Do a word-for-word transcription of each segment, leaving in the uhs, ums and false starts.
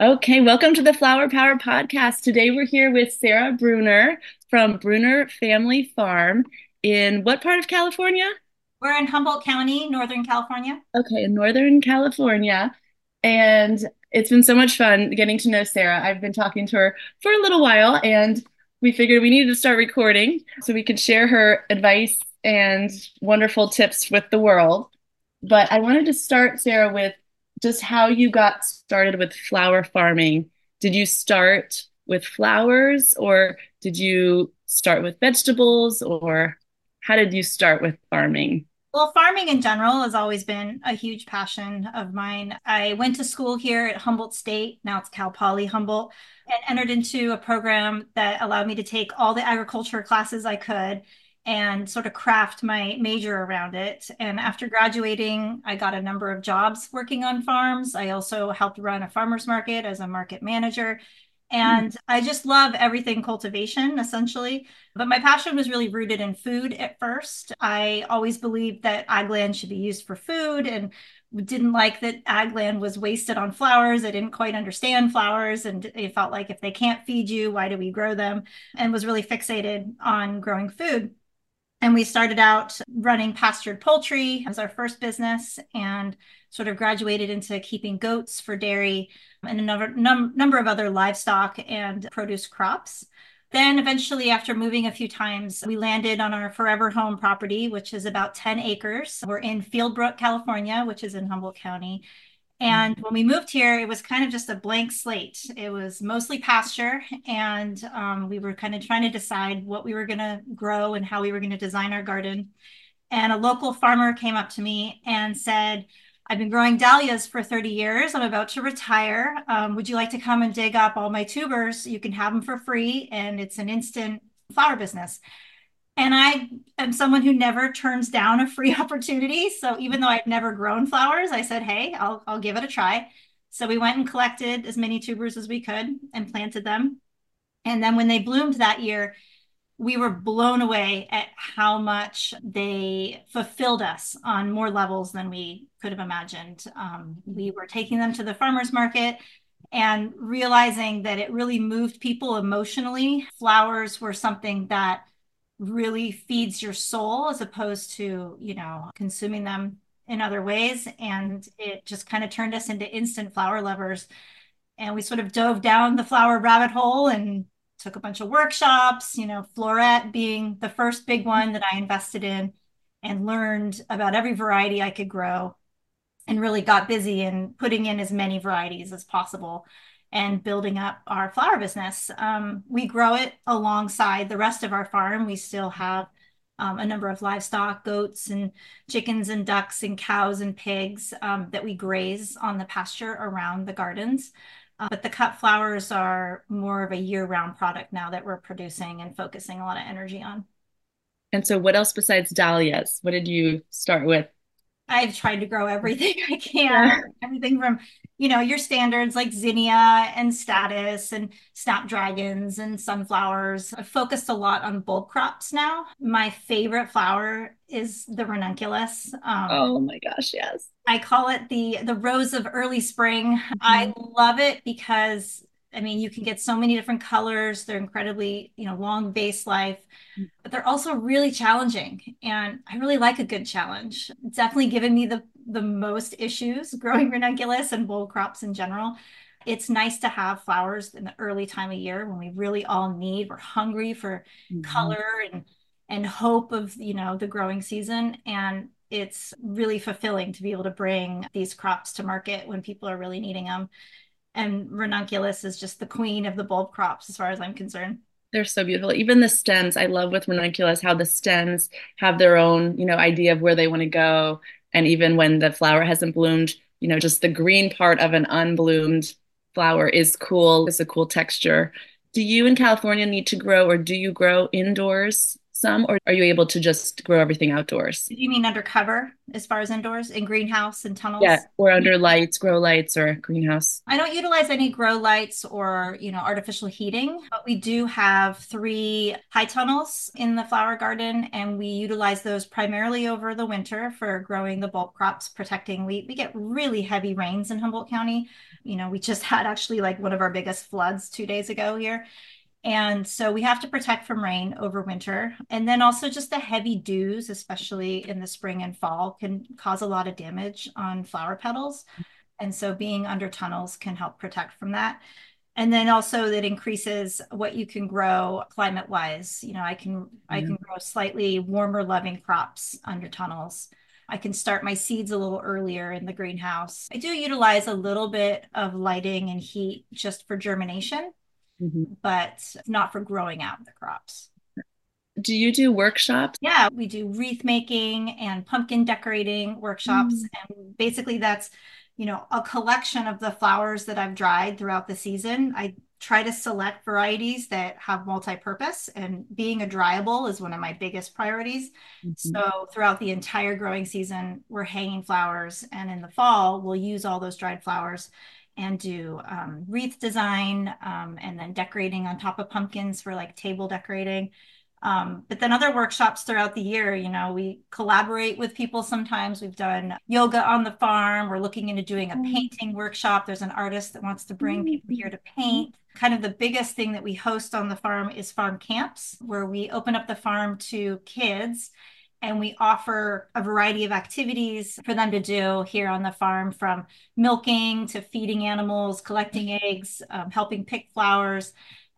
Okay, welcome to the Flower Power Podcast. Today we're here with Sarah Brunner from Brunner Family Farm in what part of California? We're in Humboldt County, Northern California. Okay, in Northern California. And it's been so much fun getting to know Sarah. I've been talking to her for a little while and we figured we needed to start recording so we could share her advice and wonderful tips with the world. But I wanted to start, Sarah, with just how you got started with flower farming. Did you start with flowers or did you start with vegetables, or how did you start with farming? Well, farming in general has always been a huge passion of mine. I went to school here at Humboldt State, now it's Cal Poly Humboldt, and entered into a program that allowed me to take all the agriculture classes I could and sort of craft my major around it. And after graduating, I got a number of jobs working on farms. I also helped run a farmer's market as a market manager. And mm-hmm. I just love everything cultivation, essentially. But my passion was really rooted in food at first. I always believed that ag land should be used for food and didn't like that ag land was wasted on flowers. I didn't quite understand flowers. And it felt like if they can't feed you, why do we grow them? And was really fixated on growing food. And we started out running pastured poultry as our first business and sort of graduated into keeping goats for dairy and a number, num- number of other livestock and produce crops. Then eventually, after moving a few times, we landed on our forever home property, which is about ten acres. We're in Fieldbrook, California, which is in Humboldt County. And when we moved here, it was kind of just a blank slate. It was mostly pasture, and um, we were kind of trying to decide what we were going to grow and how we were going to design our garden. And a local farmer came up to me and said, "I've been growing dahlias for thirty years. I'm about to retire. Um, would you like to come and dig up all my tubers? You can have them for free, and it's an instant flower business." And I am someone who never turns down a free opportunity. So even though I've never grown flowers, I said, hey, I'll, I'll give it a try. So we went and collected as many tubers as we could and planted them. And then when they bloomed that year, we were blown away at how much they fulfilled us on more levels than we could have imagined. Um, we were taking them to the farmer's market and realizing that it really moved people emotionally. Flowers were something that really feeds your soul as opposed to, you know, consuming them in other ways. And it just kind of turned us into instant flower lovers. And we sort of dove down the flower rabbit hole and took a bunch of workshops, you know, Floret being the first big one that I invested in, and learned about every variety I could grow and really got busy in putting in as many varieties as possible and building up our flower business. Um, we grow it alongside the rest of our farm. We still have um, a number of livestock, goats and chickens and ducks and cows and pigs um, that we graze on the pasture around the gardens. Uh, but the cut flowers are more of a year-round product now that we're producing and focusing a lot of energy on. And so what else besides dahlias? What did you start with? I've tried to grow everything I can, yeah. Everything from, you know, your standards like zinnia and status and snapdragons and sunflowers. I've focused a lot on bulb crops now. My favorite flower is the ranunculus. Um, oh my gosh, yes. I call it the, the rose of early spring. Mm-hmm. I love it because, I mean, you can get so many different colors. They're incredibly, you know, long vase life, but they're also really challenging. And I really like a good challenge. It's definitely given me the, the most issues growing ranunculus and bulb crops in general. It's nice to have flowers in the early time of year when we really all need, we're hungry for mm-hmm. color and, and hope of, you know, the growing season. And it's really fulfilling to be able to bring these crops to market when people are really needing them. And ranunculus is just the queen of the bulb crops, as far as I'm concerned. They're so beautiful. Even the stems, I love with ranunculus how the stems have their own, you know, idea of where they want to go. And even when the flower hasn't bloomed, you know, just the green part of an unbloomed flower is cool. It's a cool texture. Do you in California need to grow, or do you grow indoors? some, or are you able to just grow everything outdoors? You mean undercover as far as indoors, in greenhouse and tunnels? Yeah, or under lights, grow lights or greenhouse. I don't utilize any grow lights or, you know, artificial heating, but we do have three high tunnels in the flower garden, and we utilize those primarily over the winter for growing the bulb crops, protecting wheat. We get really heavy rains in Humboldt County. You know, we just had actually like one of our biggest floods two days ago here. And so we have to protect from rain over winter. And then also just the heavy dews, especially in the spring and fall, can cause a lot of damage on flower petals. And so being under tunnels can help protect from that. And then also that increases what you can grow climate wise. You know, I can, mm-hmm. I can grow slightly warmer loving crops under tunnels. I can start my seeds a little earlier in the greenhouse. I do utilize a little bit of lighting and heat just for germination. Mm-hmm. But not for growing out the crops. Do you do workshops? Yeah, we do wreath making and pumpkin decorating workshops. Mm-hmm. And basically that's, you know, a collection of the flowers that I've dried throughout the season. I try to select varieties that have multi-purpose, and being a dryable is one of my biggest priorities. Mm-hmm. So throughout the entire growing season, we're hanging flowers, and in the fall, we'll use all those dried flowers and do um, wreath design um, and then decorating on top of pumpkins for like table decorating. Um, but then other workshops throughout the year, you know, we collaborate with people sometimes. We've done yoga on the farm. We're looking into doing a painting workshop. There's an artist that wants to bring people here to paint. Kind of the biggest thing that we host on the farm is farm camps, where we open up the farm to kids. And we offer a variety of activities for them to do here on the farm, from milking to feeding animals, collecting eggs, um, helping pick flowers,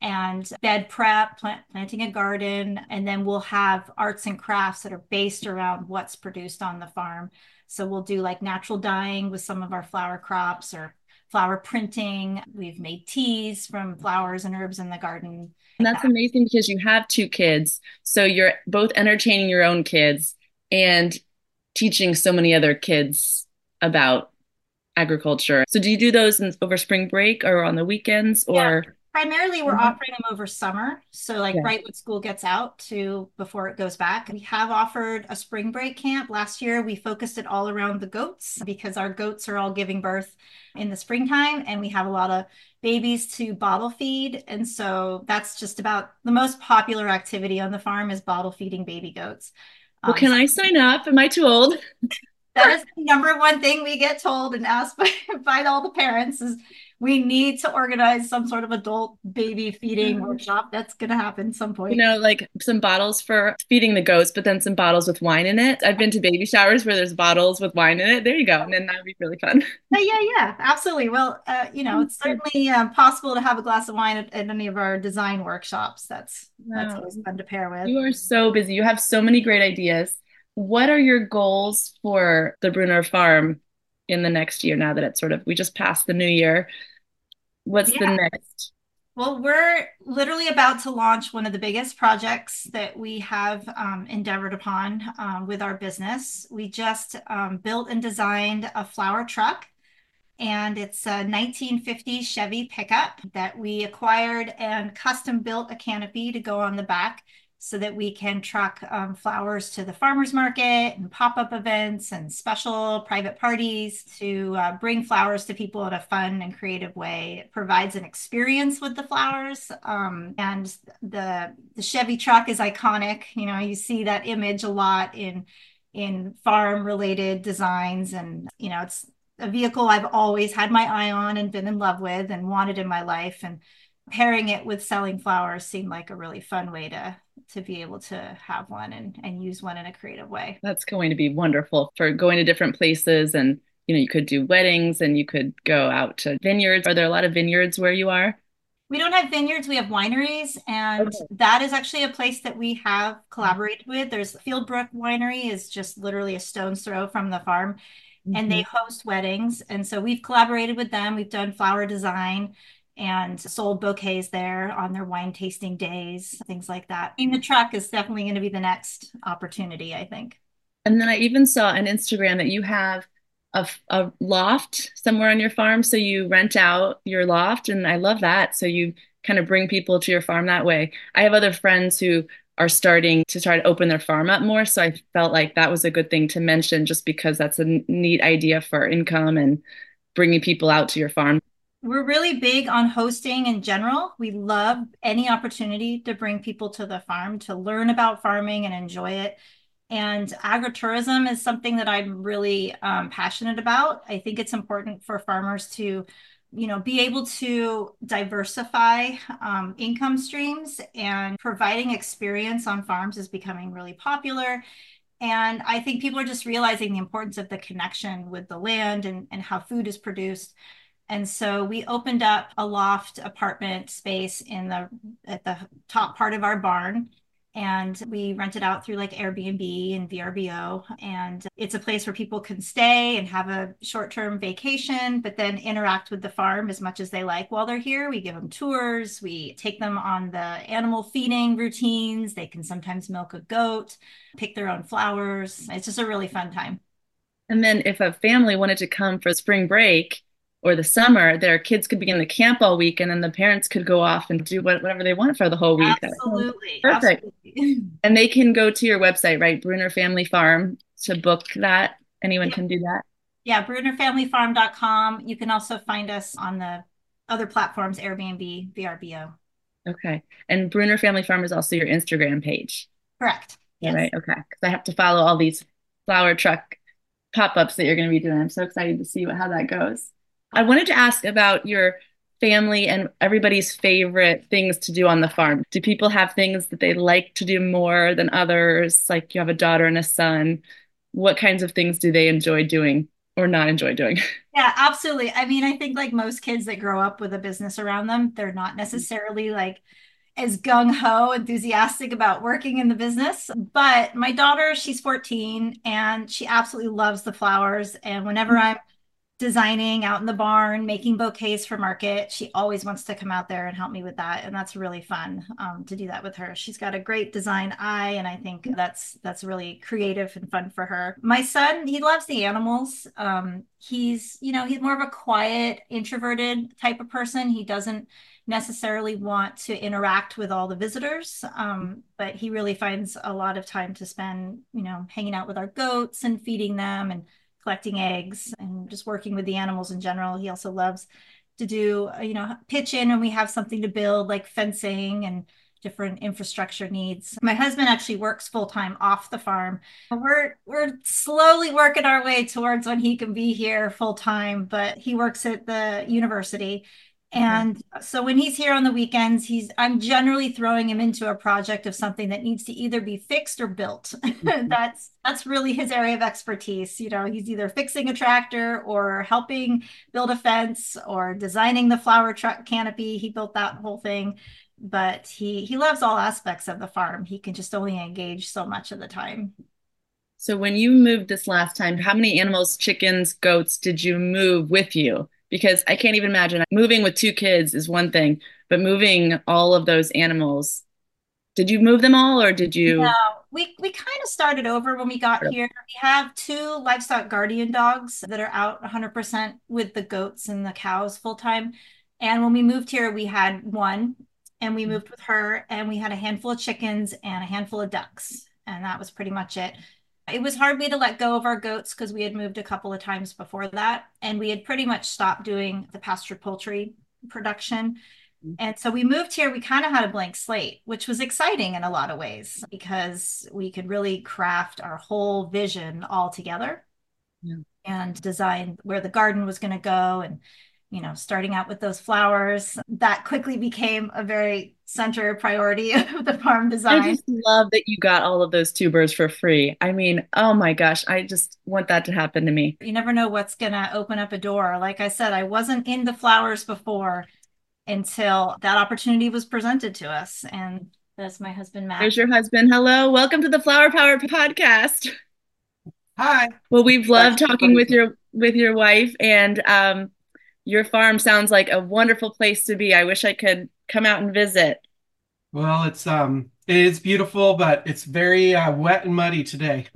and bed prep, plant, planting a garden. And then we'll have arts and crafts that are based around what's produced on the farm. So we'll do like natural dyeing with some of our flower crops, or flower printing. We've made teas from flowers and herbs in the garden. And that's amazing, because you have two kids. So you're both entertaining your own kids and teaching so many other kids about agriculture. So do you do those in, over spring break or on the weekends, or? Yeah. Primarily we're offering them over summer. So like yeah. right when school gets out to before it goes back. We have offered a spring break camp. Last year we focused it all around the goats, because our goats are all giving birth in the springtime, and we have a lot of babies to bottle feed. And so that's just about the most popular activity on the farm, is bottle feeding baby goats. Well, um, can I sign up? Am I too old? That is the number one thing we get told and asked by, by all the parents, is we need to organize some sort of adult baby feeding workshop. That's going to happen at some point. You know, like some bottles for feeding the goats, but then some bottles with wine in it. I've been to baby showers where there's bottles with wine in it. There you go. And then that would be really fun. Yeah, yeah, yeah. Absolutely. Well, uh, you know, it's certainly uh, possible to have a glass of wine at, at any of our design workshops. That's, wow. that's always fun to pair with. You are so busy. You have so many great ideas. What are your goals for the Brunner Farm in the next year, now that it's sort of, we just passed the new year? What's yeah. the next? Well, we're literally about to launch one of the biggest projects that we have um, endeavored upon um, with our business. We just um, built and designed a flower truck, and it's a nineteen fifty Chevy pickup that we acquired and custom built a canopy to go on the back, so that we can truck um, flowers to the farmers market and pop-up events and special private parties, to uh, bring flowers to people in a fun and creative way. It provides an experience with the flowers. Um, and the, the Chevy truck is iconic. You know, you see that image a lot in, in farm-related designs. And, you know, it's a vehicle I've always had my eye on and been in love with and wanted in my life. And pairing it with selling flowers seemed like a really fun way to to be able to have one and, and use one in a creative way. That's going to be wonderful for going to different places. And, you know, you could do weddings, and you could go out to vineyards. Are there a lot of vineyards where you are? We don't have vineyards. We have wineries. And okay. that is actually a place that we have collaborated with. There's Fieldbrook Winery, is just literally a stone's throw from the farm. Mm-hmm. And they host weddings. And so we've collaborated with them. We've done flower design and sold bouquets there on their wine tasting days, things like that. In the truck is definitely going to be the next opportunity, I think. And then I even saw on Instagram that you have a, a loft somewhere on your farm. So you rent out your loft, and I love that. So you kind of bring people to your farm that way. I have other friends who are starting to try to open their farm up more. So I felt like that was a good thing to mention, just because that's a neat idea for income and bringing people out to your farm. We're really big on hosting in general. We love any opportunity to bring people to the farm, to learn about farming and enjoy it. And agritourism is something that I'm really um, passionate about. I think it's important for farmers to, you know, be able to diversify um, income streams, and providing experience on farms is becoming really popular. And I think people are just realizing the importance of the connection with the land and, and how food is produced. And so we opened up a loft apartment space in the at the top part of our barn, and we rent it out through like Airbnb and V R B O. And it's a place where people can stay and have a short-term vacation, but then interact with the farm as much as they like while they're here. We give them tours. We take them on the animal feeding routines. They can sometimes milk a goat, pick their own flowers. It's just a really fun time. And then if a family wanted to come for spring break or the summer, their kids could be in the camp all week, and then the parents could go off and do whatever they want for the whole week. Absolutely. Perfect. Absolutely. And they can go to your website, right? Brunner Family Farm, to book that. Anyone yeah. can do that? Yeah, Brunner Family Farm dot com. You can also find us on the other platforms, Airbnb, V R B O. Okay. And Brunner Family Farm is also your Instagram page. Correct. Yes. All right. Okay. Because I have to follow all these flower truck pop-ups that you're going to be doing. I'm so excited to see what, how that goes. I wanted to ask about your family and everybody's favorite things to do on the farm. Do people have things that they like to do more than others? Like you have a daughter and a son. What kinds of things do they enjoy doing or not enjoy doing? Yeah, absolutely. I mean, I think like most kids that grow up with a business around them, they're not necessarily like as gung-ho enthusiastic about working in the business. But my daughter, she's fourteen and she absolutely loves the flowers. And whenever I'm designing out in the barn, making bouquets for market, she always wants to come out there and help me with that. And that's really fun um, to do that with her. She's got a great design eye. And I think that's that's really creative and fun for her. My son, he loves the animals. Um, he's, you know, he's more of a quiet, introverted type of person. He doesn't necessarily want to interact with all the visitors, um, but he really finds a lot of time to spend, you know, hanging out with our goats and feeding them and collecting eggs and just working with the animals in general. He also loves to do, you know, pitch in when we have something to build, like fencing and different infrastructure needs. My husband actually works full-time off the farm. We're we're slowly working our way towards when he can be here full-time, but he works at the university. And so when he's here on the weekends, he's I'm generally throwing him into a project of something that needs to either be fixed or built. That's that's really his area of expertise. You know, he's either fixing a tractor or helping build a fence or designing the flower truck canopy. He built that whole thing, but he he loves all aspects of the farm. He can just only engage so much of the time. So when you moved this last time, how many animals, chickens, goats did you move with you? Because I can't even imagine moving with two kids is one thing, but moving all of those animals, did you move them all or did you? No, we, we kind of started over when we got here. We have two livestock guardian dogs that are out one hundred percent with the goats and the cows full time. And when we moved here, we had one and we moved with her and we had a handful of chickens and a handful of ducks. And that was pretty much it. It was hard for me to let go of our goats because we had moved a couple of times before that, and we had pretty much stopped doing the pastured poultry production. Mm-hmm. And so we moved here, we kind of had a blank slate, which was exciting in a lot of ways because we could really craft our whole vision all together yeah. and design where the garden was going to go. And, you know, starting out with those flowers, that quickly became a very center priority of the farm design. I just love that you got all of those tubers for free. I mean, oh my gosh, I just want that to happen to me. You never know what's going to open up a door. Like I said, I wasn't in the flowers before until that opportunity was presented to us. And that's my husband, Matt. There's your husband. Hello. Welcome to the Flower Power Podcast. Hi. Well, we've loved talking with your, with your wife and, um, your farm sounds like a wonderful place to be. I wish I could come out and visit. Well, it's um, it is beautiful, but it's very uh, wet and muddy today.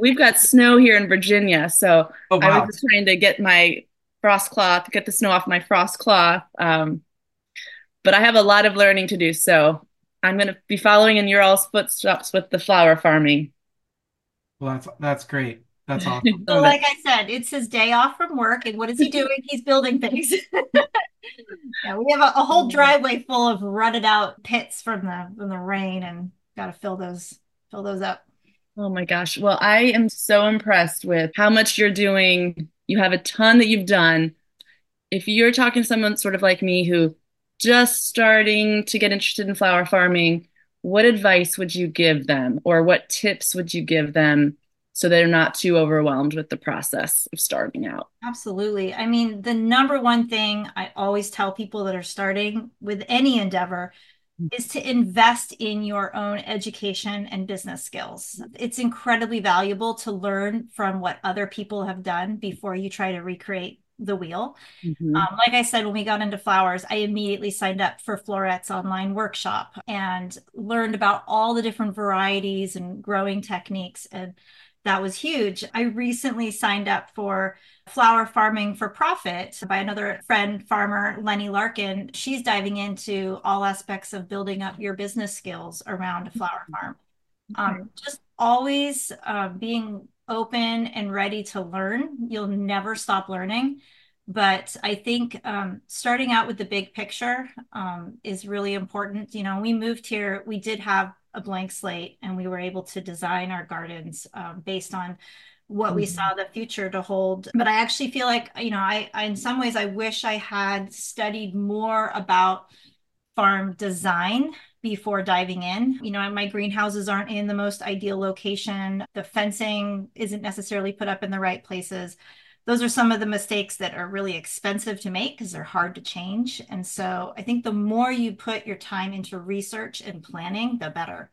We've got snow here in Virginia, so oh, wow. I was just trying to get my frost cloth, get the snow off my frost cloth. Um, but I have a lot of learning to do, so I'm going to be following in your all's footsteps with the flower farming. Well, that's, that's great. That's awesome. So like I said, it's his day off from work. And what is he doing? He's building things. Yeah, we have a, a whole driveway full of rutted out pits from the, from the rain, and got to fill those, fill those up. Oh my gosh. Well, I am so impressed with how much you're doing. You have a ton that you've done. If you're talking to someone sort of like me who just starting to get interested in flower farming, what advice would you give them, or what tips would you give them so they're not too overwhelmed with the process of starting out? Absolutely. I mean, the number one thing I always tell people that are starting with any endeavor is to invest in your own education and business skills. It's incredibly valuable to learn from what other people have done before you try to recreate the wheel. Mm-hmm. Um, like I said, when we got into flowers, I immediately signed up for Floret's online workshop and learned about all the different varieties and growing techniques. And that was huge. I recently signed up for Flower Farming for Profit by another friend, farmer Lenny Larkin. She's diving into all aspects of building up your business skills around a flower farm. Mm-hmm. Um, just always uh, being open and ready to learn. You'll never stop learning. But I think um, starting out with the big picture um, is really important. You know, we moved here, we did have a blank slate, and we were able to design our gardens um, based on what mm-hmm. we saw the future to hold. But I actually feel like, you know, I, I in some ways I wish I had studied more about farm design before diving in. You know, my greenhouses aren't in the most ideal location. The fencing isn't necessarily put up in the right places. Those are some of the mistakes that are really expensive to make because they're hard to change. And so I think the more you put your time into research and planning, the better.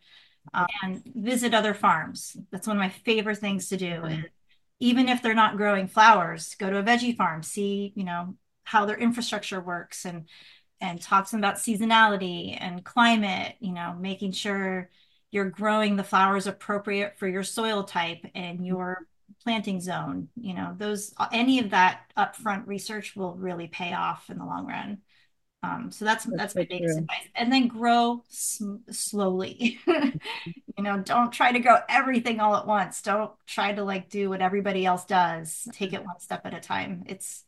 Um, and visit other farms. That's one of my favorite things to do. Mm-hmm. Even if they're not growing flowers, go to a veggie farm, see, you know, how their infrastructure works, and and talk to them about seasonality and climate, you know, making sure you're growing the flowers appropriate for your soil type and your planting zone. You know, those, any of that upfront research will really pay off in the long run. Um, so that's, that's, that's my biggest advice. And then grow sm- slowly, you know, don't try to grow everything all at once. Don't try to like do what everybody else does. Take it one step at a time. It's,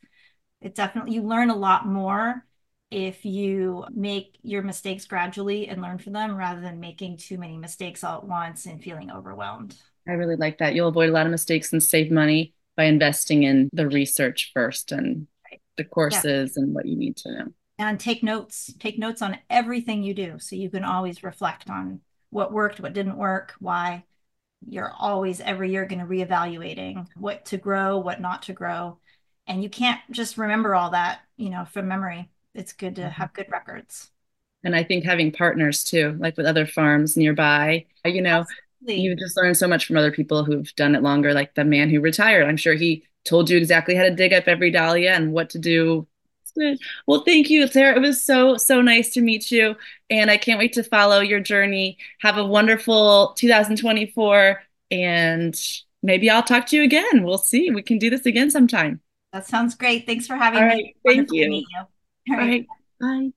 it definitely, you learn a lot more if you make your mistakes gradually and learn from them, rather than making too many mistakes all at once and feeling overwhelmed. I really like that. You'll avoid a lot of mistakes and save money by investing in the research first and right. the courses yeah. and what you need to know. And take notes. Take notes on everything you do, so you can always reflect on what worked, what didn't work, why. You're always every year going to reevaluating what to grow, what not to grow. And you can't just remember all that, you know, from memory. It's good to have good records. And I think having partners too, like with other farms nearby, you know. Absolutely. You just learn so much from other people who've done it longer, like the man who retired. I'm sure he told you exactly how to dig up every dahlia and what to do. Well, thank you, Sarah. It was so, so nice to meet you. And I can't wait to follow your journey. Have a wonderful two thousand twenty-four. And maybe I'll talk to you again. We'll see. We can do this again sometime. That sounds great. Thanks for having All right, me. Thank you. you. All, All right. right. Bye.